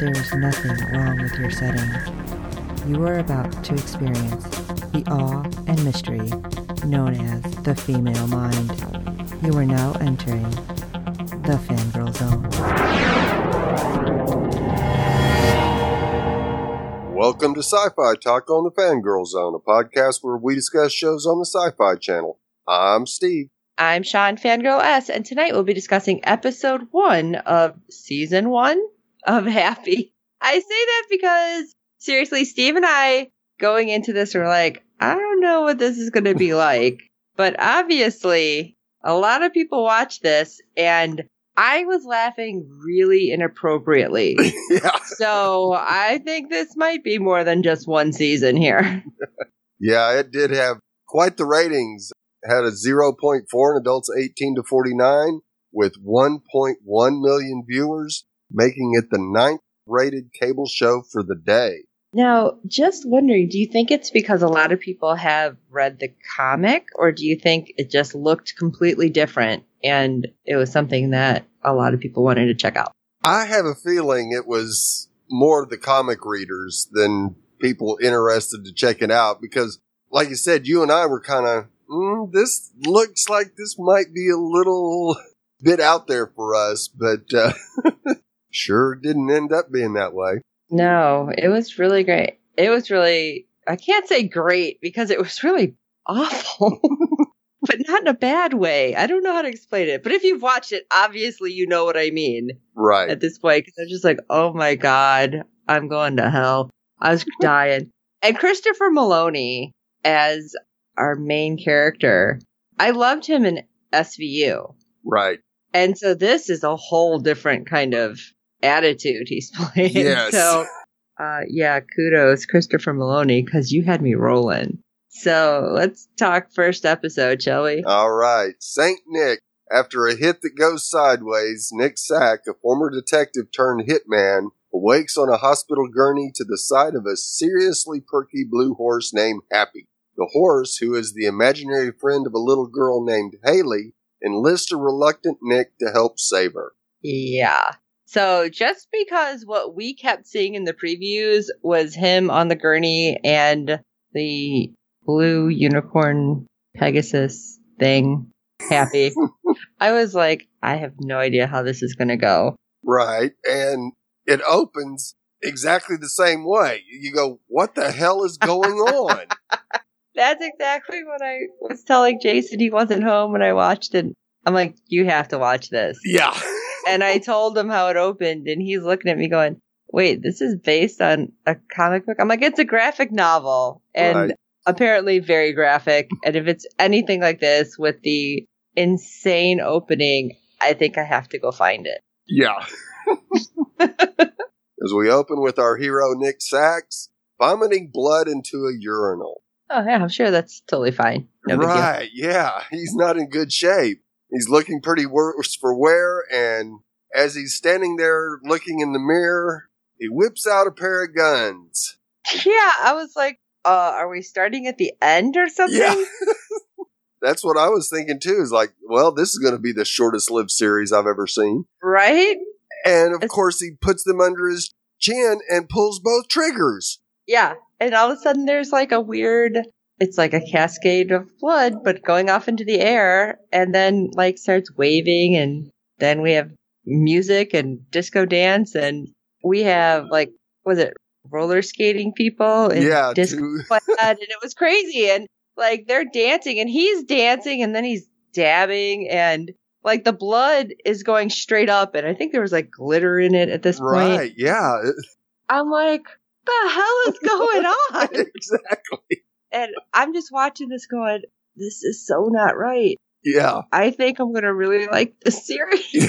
there is nothing wrong with your settings. You are about to experience the awe and mystery known as the female mind. You are now entering the Fangirl Zone. Welcome to Sci-Fi Talk on the Fangirl Zone, a podcast where we discuss shows on the Sci-Fi Channel. I'm Steve. I'm Sean, Fangirl S, and tonight we'll be discussing episode 1 of season 1 of Happy. I say that because, seriously, Steve and I, going into this, we're like, I don't know what this is going to be like. But obviously, a lot of people watch this, and I was laughing really inappropriately. Yeah. So I think this might be more than just one season here. Yeah, it did have quite the ratings. Had a 0.4 in adults 18 to 49 with 1.1 million viewers, making it the 9th rated cable show for the day. Now, just wondering, do you think it's because a lot of people have read the comic, or do you think it just looked completely different and it was something that a lot of people wanted to check out? I have a feeling it was more the comic readers than people interested to check it out because, like you said, you and I were kind of this looks like this might be a little bit out there for us, but sure didn't end up being that way. No, it was really great. It was really, I can't say great because it was really awful, but not in a bad way. I don't know how to explain it, but if you've watched it, obviously you know what I mean. Right. At this point, because I was just like, oh my God, I'm going to hell. I was dying. And Christopher Meloni as our main character, I loved him in SVU. Right. And so this is a whole different kind of attitude he's playing. Yes. So, yeah, kudos, Christopher Meloni, because you had me rolling. So let's talk first episode, shall we? All right. St. Nick. After a hit that goes sideways, Nick Sax, a former detective turned hitman, awakes on a hospital gurney to the side of a seriously perky blue horse named Happy. The horse, who is the imaginary friend of a little girl named Haley, enlists a reluctant Nick to help save her. Yeah. So just because what we kept seeing in the previews was him on the gurney and the blue unicorn Pegasus thing, Happy, I was like, I have no idea how this is going to go. Right. And it opens exactly the same way. You go, what the hell is going on? That's exactly what I was telling Jason. He wasn't home when I watched it. I'm like, you have to watch this. Yeah. And I told him how it opened, and he's looking at me going, wait, this is based on a comic book? I'm like, it's a graphic novel, and apparently very graphic. And if it's anything like this with the insane opening, I think I have to go find it. Yeah. As we open with our hero, Nick Sax, vomiting blood into a urinal. Oh, yeah, I'm sure that's totally fine. No big deal. Right, yeah. He's not in good shape. He's looking pretty worse for wear, and as he's standing there looking in the mirror, he whips out a pair of guns. Yeah, I was like, are we starting at the end or something? Yeah. That's what I was thinking, too. Is like, well, this is going to be the shortest-lived series I've ever seen. Right? And, of course, he puts them under his chin and pulls both triggers. Yeah. And all of a sudden there's like a weird, it's like a cascade of blood, but going off into the air and then like starts waving. And then we have music and disco dance. And we have like, was it roller skating people? And yeah. Disco and it was crazy. And like they're dancing and he's dancing and then he's dabbing and like the blood is going straight up. And I think there was like glitter in it at this point. Right. Yeah. I'm like, the hell is going on? Exactly. And I'm just watching this going, this is so not right. Yeah. I think I'm going to really like this series.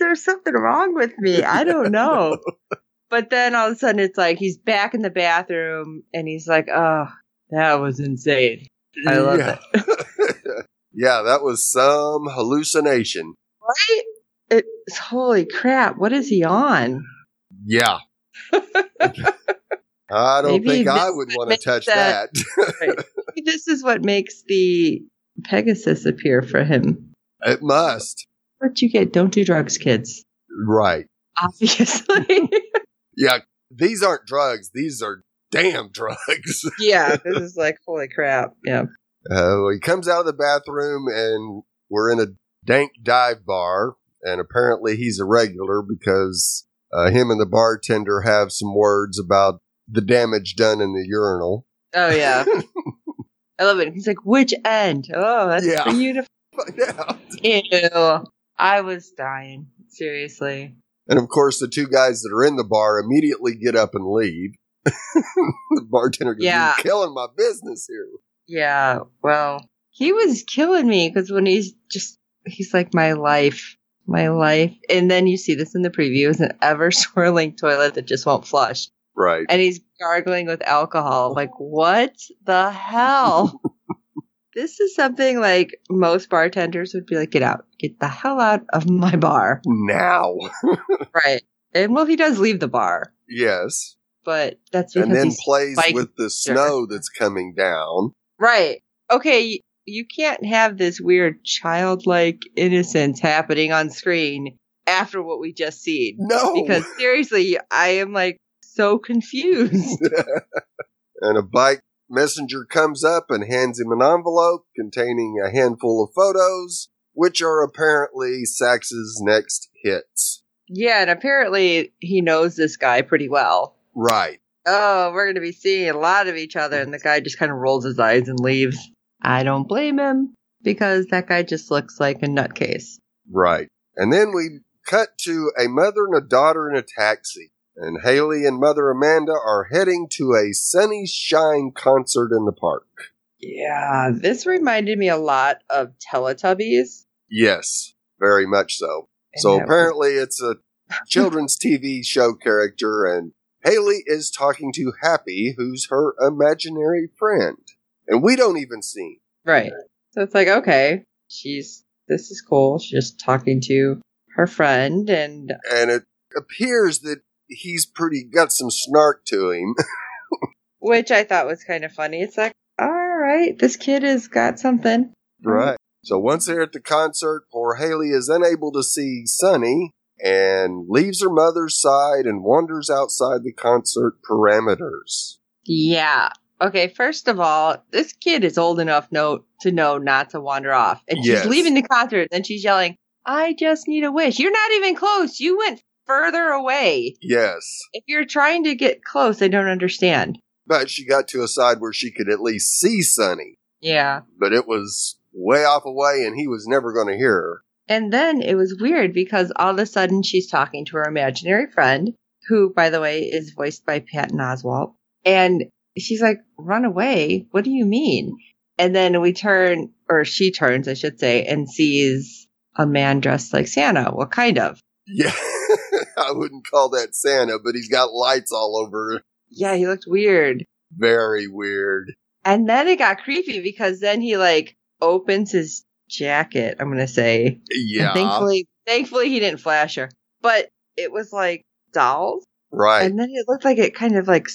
There's something wrong with me. I don't know. But then all of a sudden it's like he's back in the bathroom and he's like, oh, that was insane. I love it. Yeah, that was some hallucination. Right? It's, holy crap. What is he on? Yeah. I don't think I would want to touch that. Right. Maybe this is what makes the Pegasus appear for him. It must. What you get? Don't do drugs, kids. Right. Obviously. Yeah. These aren't drugs. These are damn drugs. Yeah. This is like, holy crap. Yeah. He comes out of the bathroom and we're in a dank dive bar. And apparently he's a regular because him and the bartender have some words about the damage done in the urinal. Oh, yeah. I love it. He's like, which end? Oh, that's beautiful. Yeah. Ew. I was dying. Seriously. And, of course, the two guys that are in the bar immediately get up and leave. The bartender goes, you're killing my business here. Yeah, well, he was killing me because when he's like, my life. And then you see this in the preview, is an ever-swirling toilet that just won't flush. Right. And he's gargling with alcohol. Like, what the hell? This is something like most bartenders would be like, get out. Get the hell out of my bar. Now. Right. And well, he does leave the bar. Yes. But that's because he's plays with the snow that's coming down. Right. Okay, you can't have this weird childlike innocence happening on screen after what we just seen. No. Because seriously, I am like so confused. And a bike messenger comes up and hands him an envelope containing a handful of photos, which are apparently Sax's next hits. Yeah, and apparently he knows this guy pretty well. Right. Oh, we're going to be seeing a lot of each other. And the guy just kind of rolls his eyes and leaves. I don't blame him because that guy just looks like a nutcase. Right. And then we cut to a mother and a daughter in a taxi. And Haley and Mother Amanda are heading to a Sonny Shine concert in the park. Yeah, this reminded me a lot of Teletubbies. Yes, very much so. And so apparently it's a children's TV show character, and Haley is talking to Happy, who's her imaginary friend. And we don't even see him. Right. So it's like, okay, this is cool. She's just talking to her friend. And it appears that he's got some snark to him. Which I thought was kind of funny. It's like, all right, this kid has got something. Right. So once they're at the concert, poor Haley is unable to see Sonny and leaves her mother's side and wanders outside the concert parameters. Yeah. Okay, first of all, this kid is old enough to know not to wander off. And she's leaving the concert, and she's yelling, I just need a wish. You're not even close. You went further away. Yes. If you're trying to get close, I don't understand. But she got to a side where she could at least see Sonny. Yeah. But it was way off away, and he was never going to hear her. And then it was weird because all of a sudden she's talking to her imaginary friend, who, by the way, is voiced by Patton Oswalt. And she's like, run away? What do you mean? And then she turns, I should say, and sees a man dressed like Santa. Well, kind of. Yeah, I wouldn't call that Santa, but he's got lights all over. Yeah, he looked weird. Very weird. And then it got creepy because then he like opens his jacket, I'm gonna say. Yeah. And thankfully he didn't flash her, but it was like dolls, right? And then it looked like it kind of like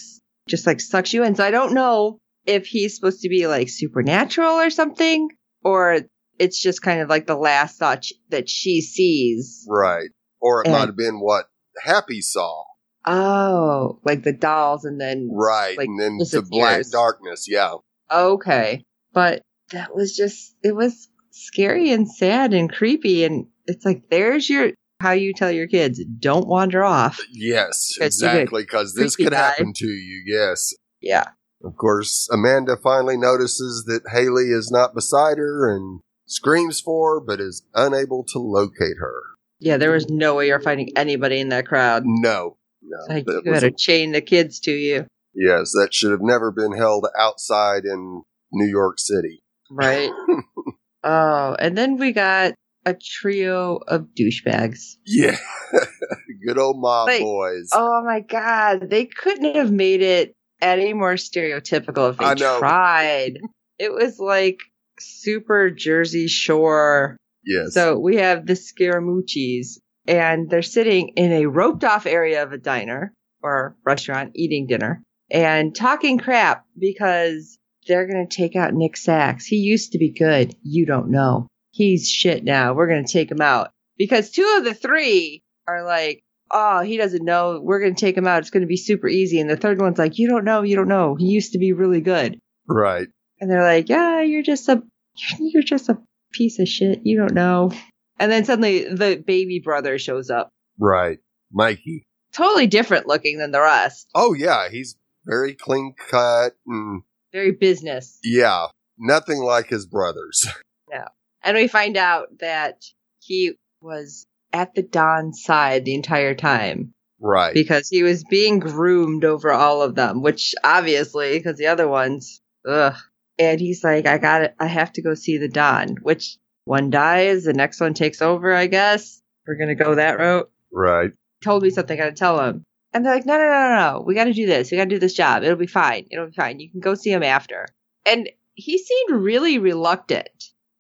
just like sucks you in. So I don't know if he's supposed to be like supernatural or something, or it's just kind of like the last thought that she sees, right? Or it might have been what Happy saw. Oh, like the dolls, and then right, like, and then the black darkness. Yeah. Okay, but that was it was scary and sad and creepy, and it's like there's how you tell your kids don't wander off. Yes, exactly, because this could happen to you. Yes. Yeah. Of course, Amanda finally notices that Haley is not beside her and screams for her, but is unable to locate her. Yeah, there was no way you're finding anybody in that crowd. No, like you better chain the kids to you. Yes, that should have never been held outside in New York City. Right. Oh, and then we got a trio of douchebags. Yeah. Good old mob boys. Oh, my God. They couldn't have made it any more stereotypical if they tried. It was like super Jersey Shore. Yes. So we have the Scaramucci's, and they're sitting in a roped-off area of a diner or restaurant eating dinner and talking crap because they're going to take out Nick Sax. He used to be good. You don't know. He's shit now. We're going to take him out. Because two of the three are like, oh, he doesn't know. We're going to take him out. It's going to be super easy. And the third one's like, you don't know. You don't know. He used to be really good. Right. And they're like, yeah, you're just a piece of shit. You don't know. And then suddenly the baby brother shows up. Right. Mikey. Totally different looking than the rest. Oh, yeah. He's very clean cut and very business. Yeah. Nothing like his brothers. No. And we find out that he was at the Don's side the entire time. Right. Because he was being groomed over all of them, which obviously, because the other ones, ugh. And he's like, I have to go see the Don, which one dies, the next one takes over, I guess. We're going to go that route. Right. Told me something, I got to tell him. And they're like, no. We got to do this. We got to do this job. It'll be fine. You can go see him after. And he seemed really reluctant.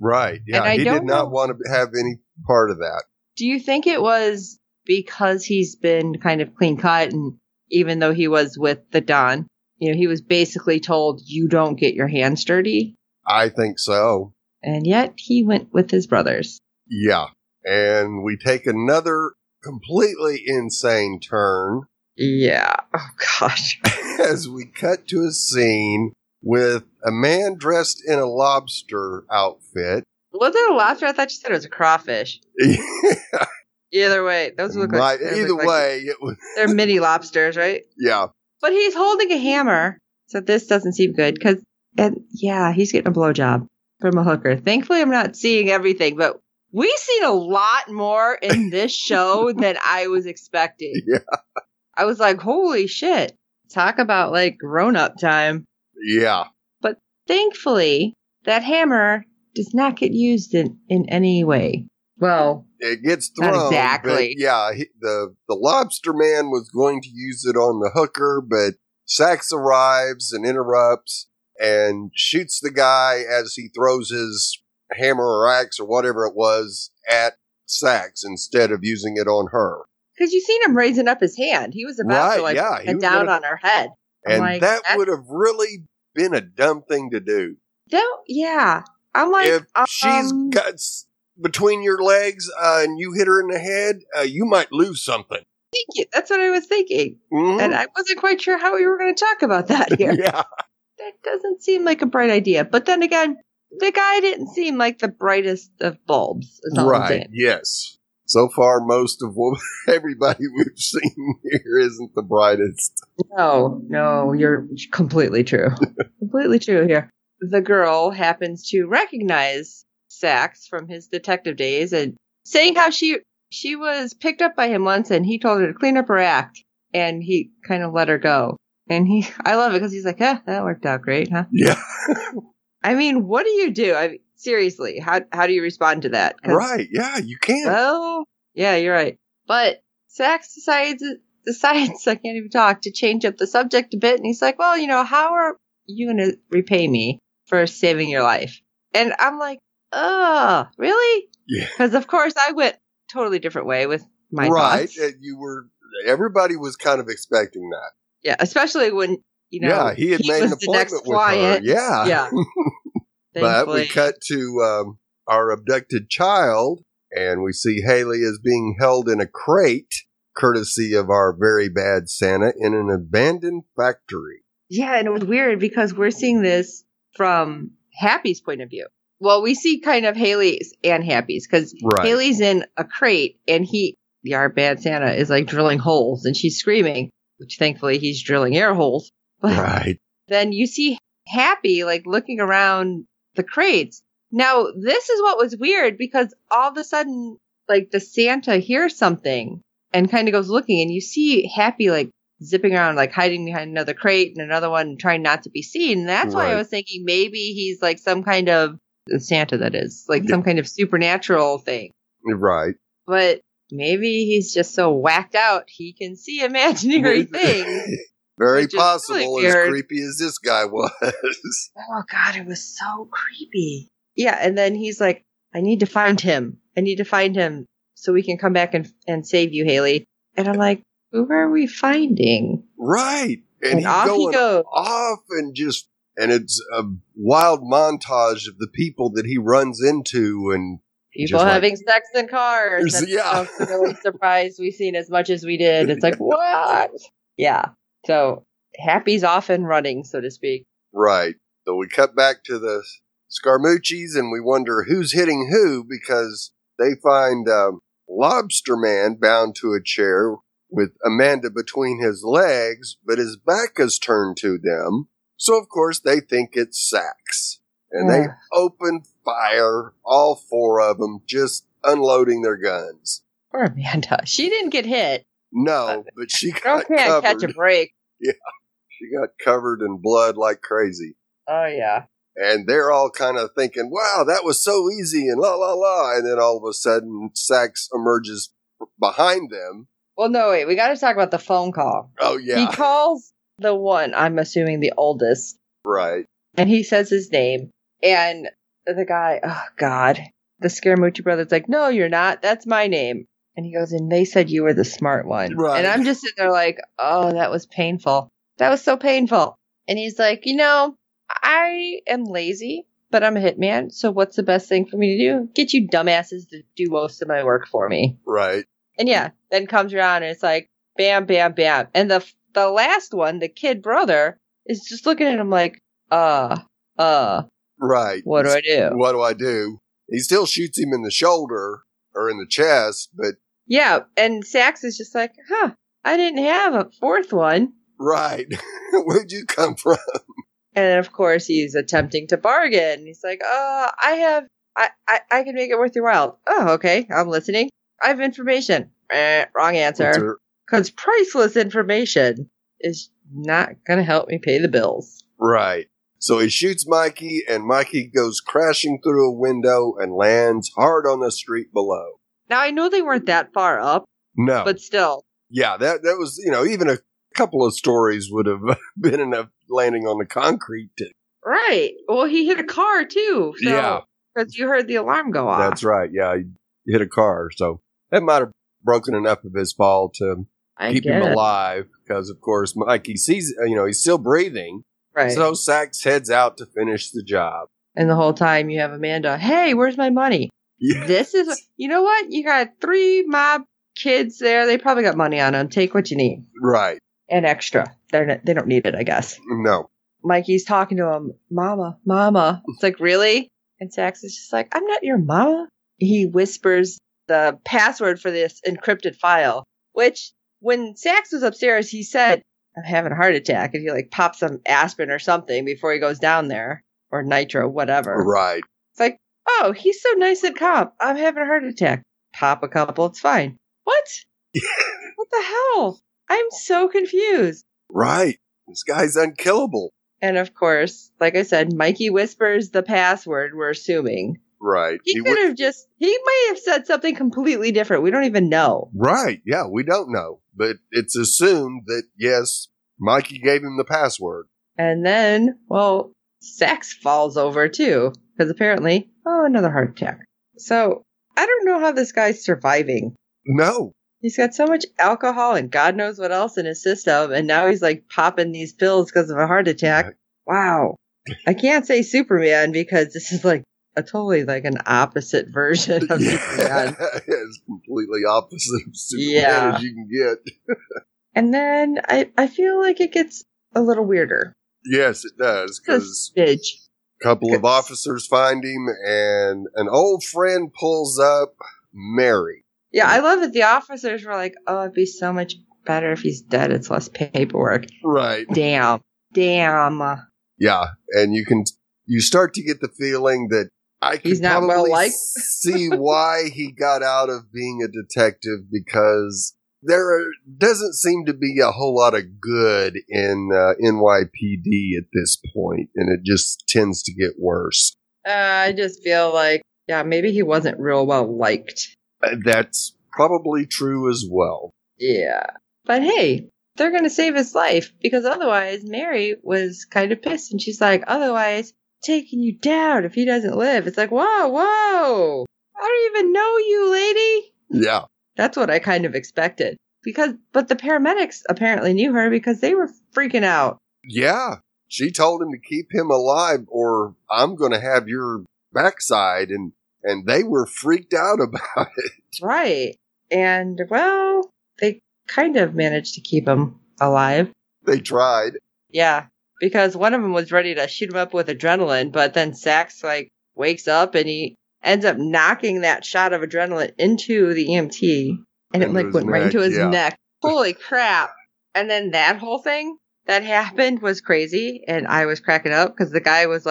Right. Yeah. And he did not want to have any part of that. Do you think it was because he's been kind of clean cut, and even though he was with the Don, you know, he was basically told, you don't get your hands dirty? I think so. And yet he went with his brothers. Yeah. And we take another completely insane turn. Yeah. Oh, gosh. As we cut to a scene with a man dressed in a lobster outfit. Was it a lobster? I thought you said it was a crawfish. Yeah. Either way, those look like... Either way. It was... They're mini lobsters, right? Yeah. But he's holding a hammer, so this doesn't seem good. And he's getting a blowjob from a hooker. Thankfully, I'm not seeing everything, but we've seen a lot more in this show than I was expecting. Yeah. I was like, holy shit. Talk about, like, grown-up time. Yeah. But thankfully, that hammer does not get used in any way. Well... It gets thrown. Not exactly. Yeah, the lobster man was going to use it on the hooker, but Sax arrives and interrupts and shoots the guy as he throws his hammer or axe or whatever it was at Sax instead of using it on her. Because you seen him raising up his hand. He was about to head down on her head. That would have really been a dumb thing to do. Yeah. I'm like... If she's got... between your legs and you hit her in the head, you might lose something. Thank you. That's what I was thinking. Mm-hmm. And I wasn't quite sure how we were going to talk about that here. Yeah. That doesn't seem like a bright idea. But then again, the guy didn't seem like the brightest of bulbs. Is all I'm saying. Right, yes. So far, most of everybody we've seen here isn't the brightest. No, you're completely true. Completely true here. The girl happens to recognize Sax from his detective days and saying how she was picked up by him once and he told her to clean up her act and he kind of let her go. And I love it because he's like, that worked out great, huh? Yeah. I mean, what do you do? I mean, seriously, how do you respond to that? Right. Yeah, you can't. Well, yeah, you're right. But Sax decides I can't even talk to change up the subject a bit. And he's like, well, you know, how are you going to repay me for saving your life? And I'm like, oh, really? Yeah. Because, of course, I went totally different way with my thoughts. Right. Everybody was kind of expecting that. Yeah, especially when, you know. Yeah, he had made an appointment with her. Yeah. Yeah. But we cut to our abducted child, and we see Haley is being held in a crate, courtesy of our very bad Santa, in an abandoned factory. Yeah, and it was weird because we're seeing this from Happy's point of view. Well, we see kind of Haley's and Happy's because Haley's in a crate and our bad Santa is like drilling holes and she's screaming, which thankfully he's drilling air holes. But then you see Happy like looking around the crates. Now, this is what was weird because all of a sudden, like the Santa hears something and kind of goes looking and you see Happy like zipping around, like hiding behind another crate and another one trying not to be seen. And that's why I was thinking maybe he's like some kind of Santa, that is. Like some kind of supernatural thing. Right. But maybe he's just so whacked out he can see imaginary things. Very possible, really, as creepy as this guy was. Oh, God, it was so creepy. Yeah, and then he's like, I need to find him. I need to find him so we can come back and save you, Haley. And I'm like, who are we finding? Right. And he goes off and just... And it's a wild montage of the people that he runs into and... People having sex in cars. That's I'm really surprised we've seen as much as we did. It's like, what? Yeah. So Happy's off and running, so to speak. Right. So we cut back to the Scaramucci's and we wonder who's hitting who, because they find Lobster Man bound to a chair with Amanda between his legs, but his back is turned to them. So, of course, they think it's Sax. And they open fire, all four of them, just unloading their guns. Poor Amanda. She didn't get hit. No, but she got covered. Can't catch a break. Yeah. She got covered in blood like crazy. Oh, yeah. And they're all kind of thinking, wow, that was so easy and la, la, la. And then all of a sudden, Sax emerges behind them. Well, no, wait. We got to talk about the phone call. Oh, yeah. He calls the one, I'm assuming the oldest. Right. And he says his name. And the guy, oh, God. The Scaramucci brother's like, no, you're not. That's my name. And he goes, and they said you were the smart one. Right. And I'm just sitting there like, oh, that was painful. That was so painful. And he's like, you know, I am lazy, but I'm a hitman. So what's the best thing for me to do? Get you dumbasses to do most of my work for me. Right. And yeah, then comes around and it's like, bam, bam, bam. And the last one, the kid brother, is just looking at him like, Right. What do I do? What do I do? He still shoots him in the shoulder or in the chest, but... Yeah, and Sax is just like, huh, I didn't have a fourth one. Right. Where'd you come from? And of course, he's attempting to bargain. He's like, I can make it worth your while. Oh, okay, I'm listening. I have information. Wrong answer. Because priceless information is not going to help me pay the bills. Right. So he shoots Mikey, and Mikey goes crashing through a window and lands hard on the street below. Now, I know they weren't that far up. No. But still. Yeah, that was, you know, even a couple of stories would have been enough landing on the concrete. Right. Well, he hit a car, too. So, yeah. Because you heard the alarm go off. That's right. Yeah, he hit a car. So that might have broken enough of his fall to keep him alive. Because, of course, Mikey sees, you know, he's still breathing. Right. So Sax heads out to finish the job. And the whole time you have Amanda, hey, where's my money? Yes. This is, you know what? You got 3 mob kids there. They probably got money on them. Take what you need. Right. And extra. They don't need it, I guess. No. Mikey's talking to him, Mama. It's like, really? And Sax is just like, I'm not your mama. He whispers the password for this encrypted file, which when Sax was upstairs, he said, I'm having a heart attack, and he like pops some aspirin or something before he goes down there, or nitro, whatever. Right. It's like, oh, he's so nice and calm. I'm having a heart attack. Pop a couple, it's fine. What? What the hell? I'm so confused. Right. This guy's unkillable. And of course, like I said, Mikey whispers the password, we're assuming. Right. He could have just, he may have said something completely different. We don't even know. Right. Yeah, we don't know. But it's assumed that, yes, Mikey gave him the password. And then, well, Sax falls over, too. Because apparently, another heart attack. So, I don't know how this guy's surviving. No. He's got so much alcohol and God knows what else in his system. And now he's, like, popping these pills because of a heart attack. Right. Wow. I can't say Superman because this is, like, totally like an opposite version of Superman. It's completely opposite of Superman as you can get. And then I feel like it gets a little weirder. Yes, it does. Because a couple of officers find him and an old friend pulls up Mary. Yeah, I love that the officers were like, oh, it'd be so much better if he's dead. It's less paperwork. Right. Damn. Yeah, and you start to get the feeling that I can probably see why he got out of being a detective, because doesn't seem to be a whole lot of good in NYPD at this point, and it just tends to get worse. I just feel like, yeah, maybe he wasn't real well liked. That's probably true as well. Yeah. But hey, they're going to save his life, because otherwise Mary was kind of pissed, and she's like, otherwise taking you down if he doesn't live. It's like, whoa. I don't even know you, lady. Yeah. That's what I kind of expected. But the paramedics apparently knew her, because they were freaking out. Yeah. She told him to keep him alive or I'm going to have your backside. And they were freaked out about it. Right. And, well, they kind of managed to keep him alive. They tried. Yeah. Because one of them was ready to shoot him up with adrenaline. But then Sax, wakes up and he ends up knocking that shot of adrenaline into the EMT. And it, went right into his neck. Holy crap. And then that whole thing that happened was crazy. And I was cracking up because the guy was,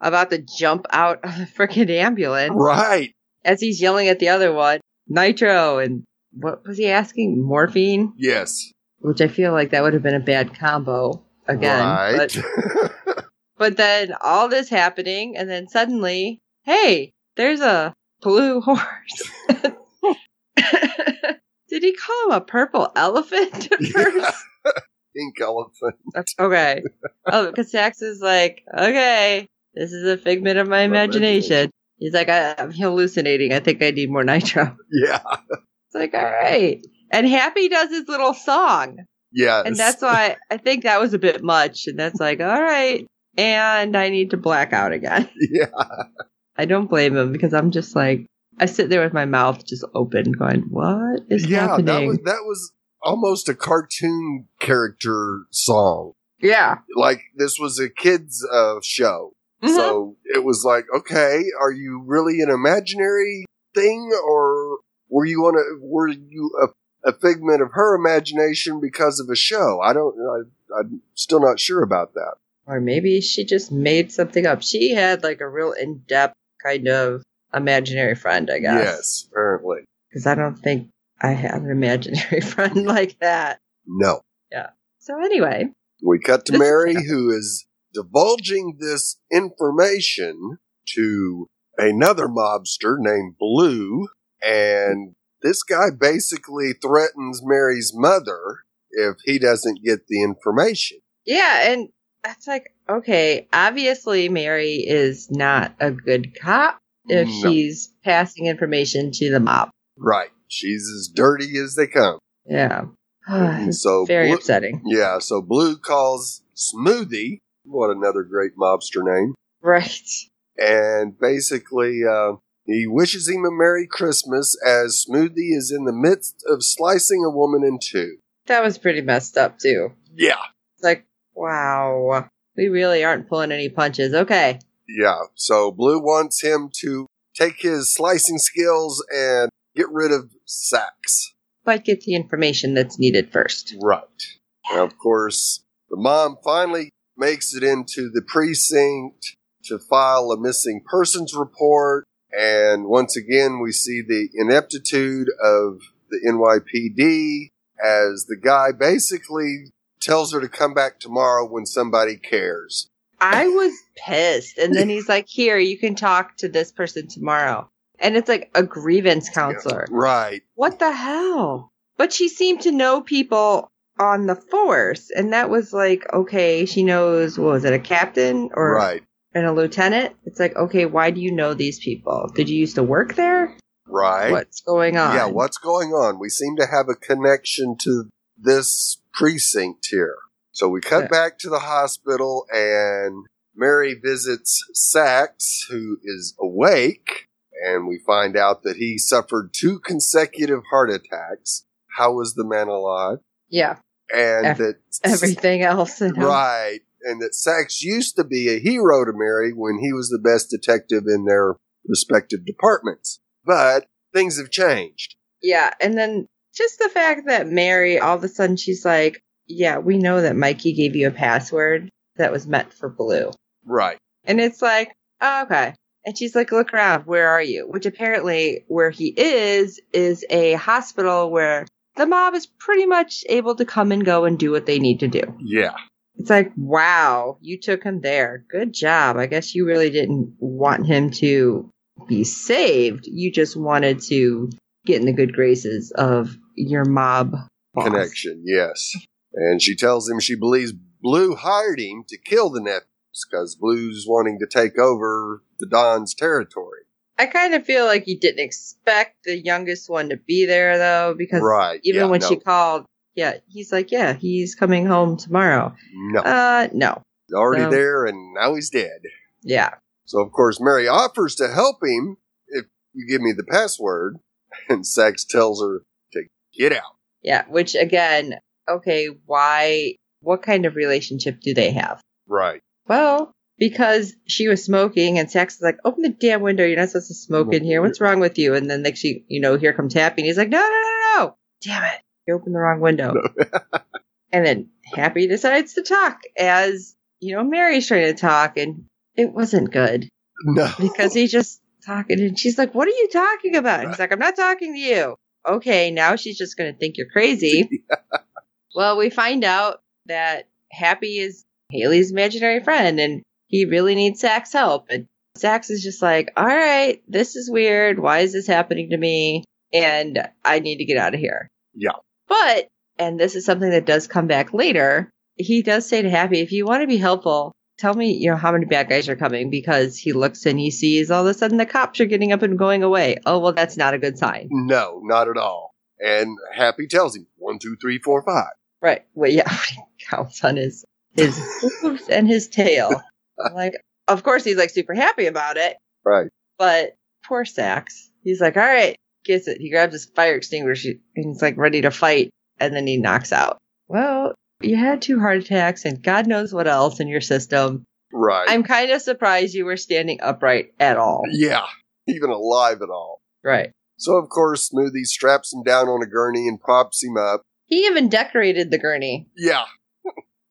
about to jump out of the freaking ambulance. Right. As he's yelling at the other one, nitro, and what was he asking? Morphine? Yes. Which I feel like that would have been a bad combo again. Right. But then all this happening, and then suddenly, hey, there's a blue horse. Did he call him a purple elephant at first? Yeah. Pink elephant. Okay. Oh, because Sax is like, okay, this is a figment of my imagination. He's like, I'm hallucinating. I think I need more nitro. Yeah. It's like, all right. And Happy does his little song. Yes. And that's why I think that was a bit much. And that's like, all right. And I need to black out again. Yeah. I don't blame him, because I'm just like, I sit there with my mouth just open going, what is happening? Yeah, that was almost a cartoon character song. Yeah. Like, this was a kid's show. Mm-hmm. So it was like, okay, are you really an imaginary thing, or were you a figment of her imagination because of a show? I'm still not sure about that. Or maybe she just made something up. She had a real in-depth kind of imaginary friend, I guess. Yes, apparently. Because I don't think I have an imaginary friend like that. No. Yeah. So anyway. We cut to Mary, who is divulging this information to another mobster named Blue. And this guy basically threatens Mary's mother if he doesn't get the information. Yeah, and that's okay, obviously Mary is not a good cop. If she's passing information to the mob. Right. She's as dirty as they come. Yeah. Very upsetting. Yeah. So Blue calls Smoothie. What another great mobster name. Right. And basically, he wishes him a Merry Christmas as Smoothie is in the midst of slicing a woman in two. That was pretty messed up, too. Yeah. It's like, wow. We really aren't pulling any punches. Okay. Yeah, so Blue wants him to take his slicing skills and get rid of Sax. But get the information that's needed first. Right. And of course, the mom finally makes it into the precinct to file a missing persons report. And once again, we see the ineptitude of the NYPD as the guy basically tells her to come back tomorrow when somebody cares. I was pissed. And then he's like, here, you can talk to this person tomorrow. And it's like a grievance counselor. Yeah, right. What the hell? But she seemed to know people on the force. And that was like, okay, she knows, what was it, a captain or right. And a lieutenant? It's like, okay, why do you know these people? Did you used to work there? Right. What's going on? Yeah, what's going on? We seem to have a connection to this precinct here. So we cut back to the hospital, and Mary visits Sax, who is awake, and we find out that he suffered 2 consecutive heart attacks. How was the man alive? Yeah. And that everything else. Right. And that Sax used to be a hero to Mary when he was the best detective in their respective departments. But things have changed. Yeah. And then just the fact that Mary, all of a sudden, she's like, yeah, we know that Mikey gave you a password that was meant for Blue. Right. And it's like, oh, okay. And she's like, look around. Where are you? Which apparently where he is a hospital where the mob is pretty much able to come and go and do what they need to do. Yeah. It's like, wow, you took him there. Good job. I guess you really didn't want him to be saved. You just wanted to get in the good graces of your mob boss. Connection, yes. And she tells him she believes Blue hired him to kill the nephews because Blue's wanting to take over the Don's territory. I kind of feel like you didn't expect the youngest one to be there, though, because she called, he's like, he's coming home tomorrow. No. He's already there, and now he's dead. Yeah. So, of course, Mary offers to help him if you give me the password, and Sax tells her to get out. Yeah, which, again, okay, what kind of relationship do they have? Right. Well, because she was smoking, and Sax is like, open the damn window, you're not supposed to smoke in here, what's wrong with you? And then, like, she, here comes Happy, and he's like, no, damn it, you opened the wrong window. No. And then Happy decides to talk, as, Mary's trying to talk, and it wasn't good. No. Because he's just talking, and she's like, what are you talking about? And he's like, I'm not talking to you. Okay, now she's just going to think you're crazy. Yeah. Well, we find out that Happy is Haley's imaginary friend, and he really needs Sax's help. And Sax is just like, all right, this is weird. Why is this happening to me? And I need to get out of here. Yeah. But, and this is something that does come back later, he does say to Happy, if you want to be helpful, tell me, how many bad guys are coming, because he looks and he sees all of a sudden the cops are getting up and going away. Oh, well, that's not a good sign. No, not at all. And Happy tells him, 1, 2, 3, 4, 5. Right. Well, yeah, he counts on his hooves and his tail. Like, of course, he's like super happy about it. Right. But poor Sax, he's like, all right, gets it. He grabs his fire extinguisher and he's like ready to fight. And then he knocks out. Well, you had 2 heart attacks and God knows what else in your system. Right. I'm kind of surprised you were standing upright at all. Yeah. Even alive at all. Right. So, of course, Smoothie straps him down on a gurney and props him up. He even decorated the gurney. Yeah.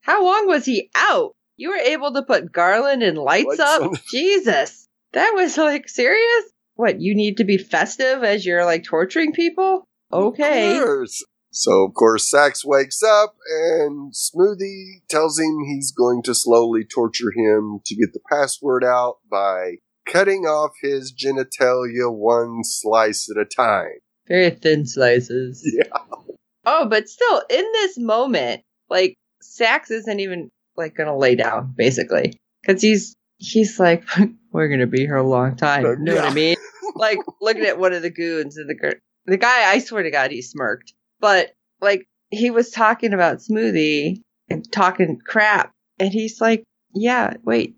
How long was he out? You were able to put garland and lights up? Jesus. That was, serious? What, you need to be festive as you're, torturing people? Okay. Of course. So, of course, Sax wakes up, and Smoothie tells him he's going to slowly torture him to get the password out by cutting off his genitalia 1 slice at a time. Very thin slices. Yeah. Oh, but still, in this moment, Sax isn't even... gonna lay down, basically. Because he's like, we're gonna be here a long time. You know what I mean? Looking at one of the goons and the guy, I swear to God, he smirked. But, he was talking about Smoothie and talking crap. And he's like, yeah, wait,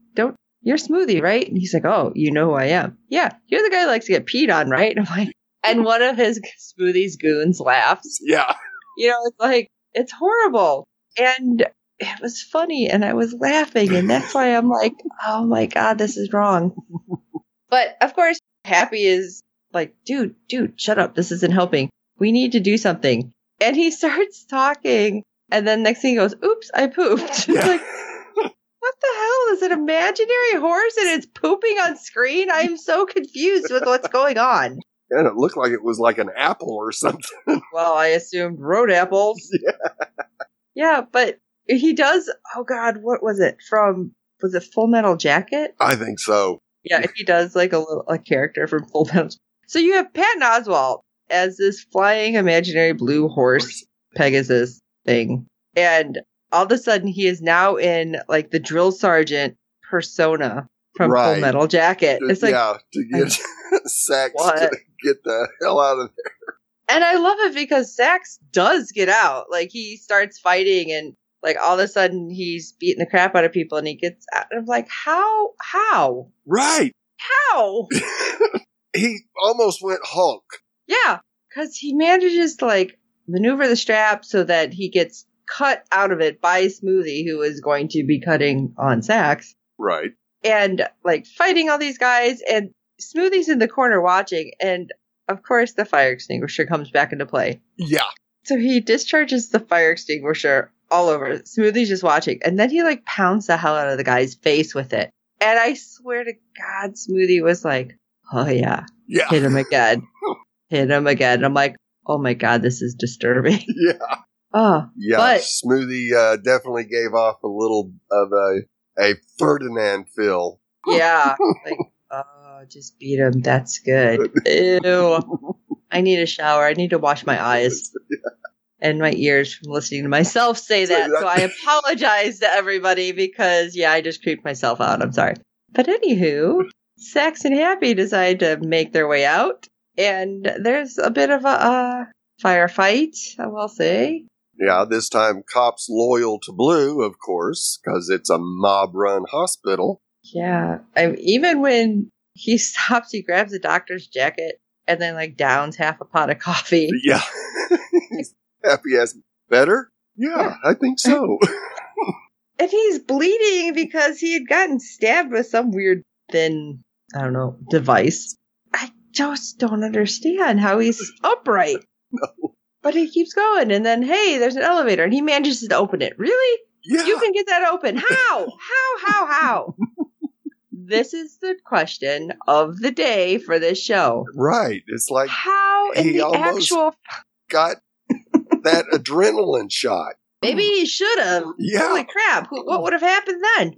you're Smoothie, right? And he's like, oh, you know who I am. Yeah, you're the guy who likes to get peed on, right? And I'm like, and one of his Smoothie's goons laughs. Yeah. It's horrible. And... it was funny, and I was laughing, and that's why I'm like, oh my God, this is wrong. But, of course, Happy is like, dude, shut up. This isn't helping. We need to do something. And he starts talking, and then next thing he goes, oops, I pooped. Yeah. It's like, what the hell? Is it an imaginary horse, and it's pooping on screen? I'm so confused with what's going on. And it looked like it was like an apple or something. Well, I assumed road apples. Yeah, but... he does, oh God, what was it? Was it Full Metal Jacket? I think so. Yeah, he does a character from Full Metal Jacket. So you have Patton Oswalt as this flying imaginary blue horse Pegasus thing. And all of a sudden he is now in the drill sergeant persona from Full Metal Jacket. It's to get Sax to get the hell out of there. And I love it because Sax does get out. He starts fighting and all of a sudden, he's beating the crap out of people, and he gets out. And I'm like, how? Right. How? He almost went Hulk. Yeah, because he manages to, maneuver the strap so that he gets cut out of it by Smoothie, who is going to be cutting on Sax. Right. And, fighting all these guys, and Smoothie's in the corner watching, and, of course, the fire extinguisher comes back into play. Yeah. So he discharges the fire extinguisher all over. Smoothie's just watching. And then he pounds the hell out of the guy's face with it. And I swear to God, Smoothie was like, oh yeah. Yeah. Hit him again. And I'm like, oh my God, this is disturbing. Yeah. Yeah, but Smoothie definitely gave off a little of a Ferdinand feel. Yeah, like, oh, just beat him. That's good. Ew. I need a shower. I need to wash my eyes and my ears from listening to myself say that. So I apologize to everybody because, yeah, I just creeped myself out. I'm sorry. But anywho, Sax and Happy decide to make their way out. And there's a bit of a firefight, I will say. Yeah, this time cops loyal to Blue, of course, because it's a mob-run hospital. Yeah, even when he stops, he grabs a doctor's jacket and then, like, downs half a pot of coffee. Yeah. Happy as better? Yeah, I think so. And he's bleeding because he had gotten stabbed with some weird thin, I don't know, device. I just don't understand how he's upright. No. But he keeps going, and then, hey, there's an elevator, and he manages to open it. Really? Yeah. You can get that open. How? This is the question of the day for this show. Right. It's like, how in the actual got that adrenaline shot. Maybe he should have. Yeah. Holy crap. What would have happened then?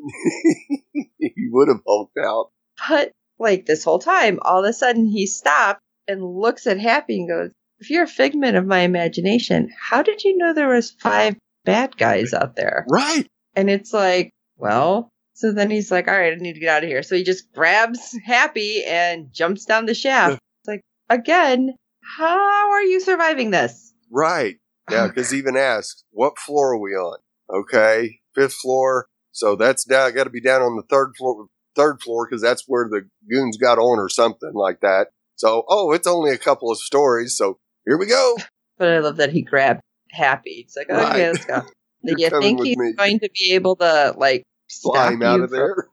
He would have hulked out. But, like, this whole time, all of a sudden he stopped and looks at Happy and goes, if you're a figment of my imagination, how did you know there was 5 bad guys out there? Right. And it's like, well, so then he's like, all right, I need to get out of here. So he just grabs Happy and jumps down the shaft. It's like, again, how are you surviving this? Right. Yeah, because even asks, what floor are we on? Okay, 5th floor. So that's down. Got to be down on the third floor because that's where the goons got on or something like that. So, it's only a couple of stories. So here we go. But I love that he grabbed Happy. It's like, okay, let's go. Do you think he's going to be able to, like, climb out of there?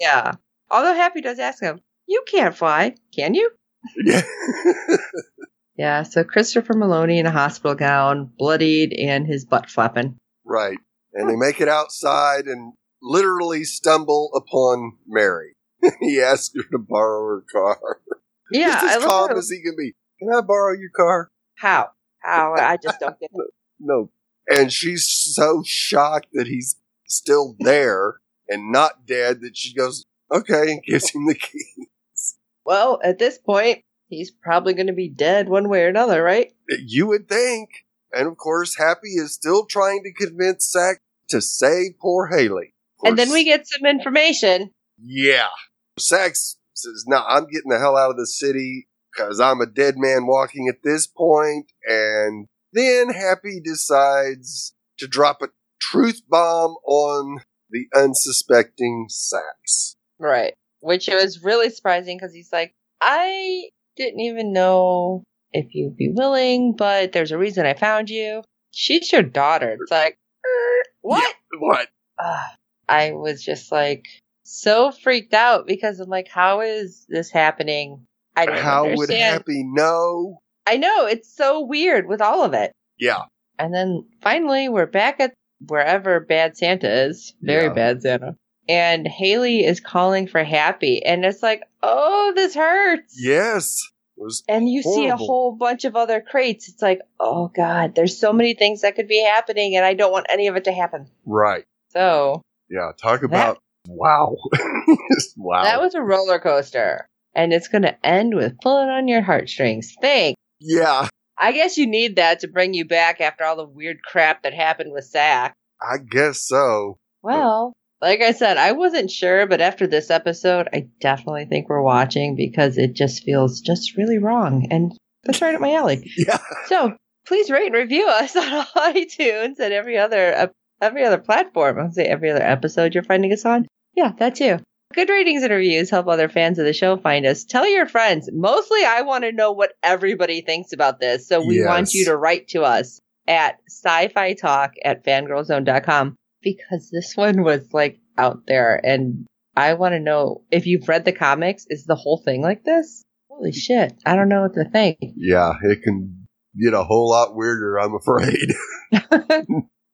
Yeah. Although Happy does ask him, you can't fly, can you? Yeah. Yeah, so Christopher Meloni in a hospital gown, bloodied, and his butt flapping. Right. And they make it outside and literally stumble upon Mary. He asks her to borrow her car. Yeah, just as calm as he can be. Can I borrow your car? How? I just don't get it. No. And she's so shocked that he's still there and not dead that she goes, okay, and gives him the keys. Well, at this point, he's probably going to be dead one way or another, right? You would think. And, of course, Happy is still trying to convince Sax to save poor Haley. And then we get some information. Yeah. Sax says, no, I'm getting the hell out of the city because I'm a dead man walking at this point. And then Happy decides to drop a truth bomb on the unsuspecting Sax. Right. Which was really surprising because he's like, I didn't even know if you'd be willing, but there's a reason I found you. She's your daughter. It's like, what? Yeah, what? I was just like so freaked out because I'm like, how is this happening? I don't understand. How would Happy know? I know. It's so weird with all of it. Yeah. And then finally, we're back at wherever Bad Santa is. Very bad Santa. And Haley is calling for Happy. And it's like, oh, this hurts. Yes. It was and you horrible. See a whole bunch of other crates. It's like, oh, God, there's so many things that could be happening. And I don't want any of it to happen. Right. So. Yeah. Talk about. Wow. Wow. That was a roller coaster. And it's going to end with pulling on your heartstrings. Thanks. Yeah. I guess you need that to bring you back after all the weird crap that happened with Sax. I guess so. Well. Like I said, I wasn't sure, but after this episode, I definitely think we're watching because it just feels just really wrong. And that's right up my alley. Yeah. So please rate and review us on iTunes and every other platform. I'll say every other episode you're finding us on. Yeah, that too. Good ratings and reviews help other fans of the show find us. Tell your friends. Mostly I want to know what everybody thinks about this. So we want you to write to us at scifitalk@fangirlzone.com. Because this one was, like, out there, and I want to know, if you've read the comics, is the whole thing like this? Holy shit, I don't know what to think. Yeah, it can get a whole lot weirder, I'm afraid.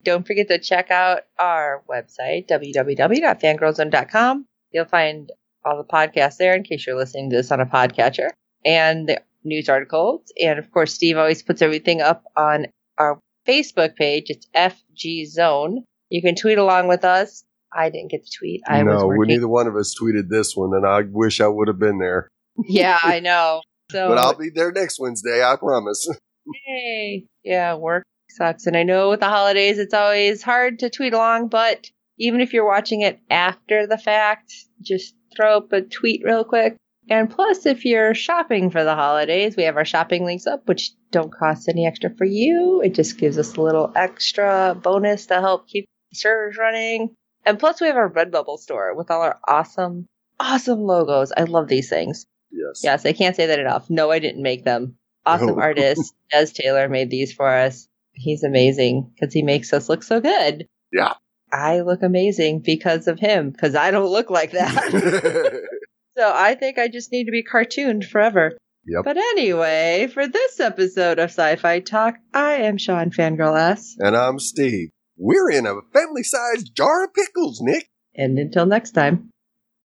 Don't forget to check out our website, www.fangirlzone.com. You'll find all the podcasts there, in case you're listening to this on a podcatcher, and the news articles. And, of course, Steve always puts everything up on our Facebook page. It's FG Zone. You can tweet along with us. I didn't get the tweet. No, neither one of us tweeted this one, and I wish I would have been there. Yeah, I know. So, but I'll be there next Wednesday, I promise. Yay. Yeah, work sucks. And I know with the holidays, it's always hard to tweet along, but even if you're watching it after the fact, just throw up a tweet real quick. And plus, if you're shopping for the holidays, we have our shopping links up, which don't cost any extra for you. It just gives us a little extra bonus to help keep the servers running. And plus, we have our Redbubble store with all our awesome, awesome logos. I love these things. Yes. Yes, I can't say that enough. No, I didn't make them. Awesome artist, Des Taylor, made these for us. He's amazing because he makes us look so good. Yeah. I look amazing because of him, because I don't look like that. So I think I just need to be cartooned forever. Yep. But anyway, for this episode of Sci-Fi Talk, I am Sean Fangirl S. And I'm Steve. We're in a family-sized jar of pickles, Nick. And until next time.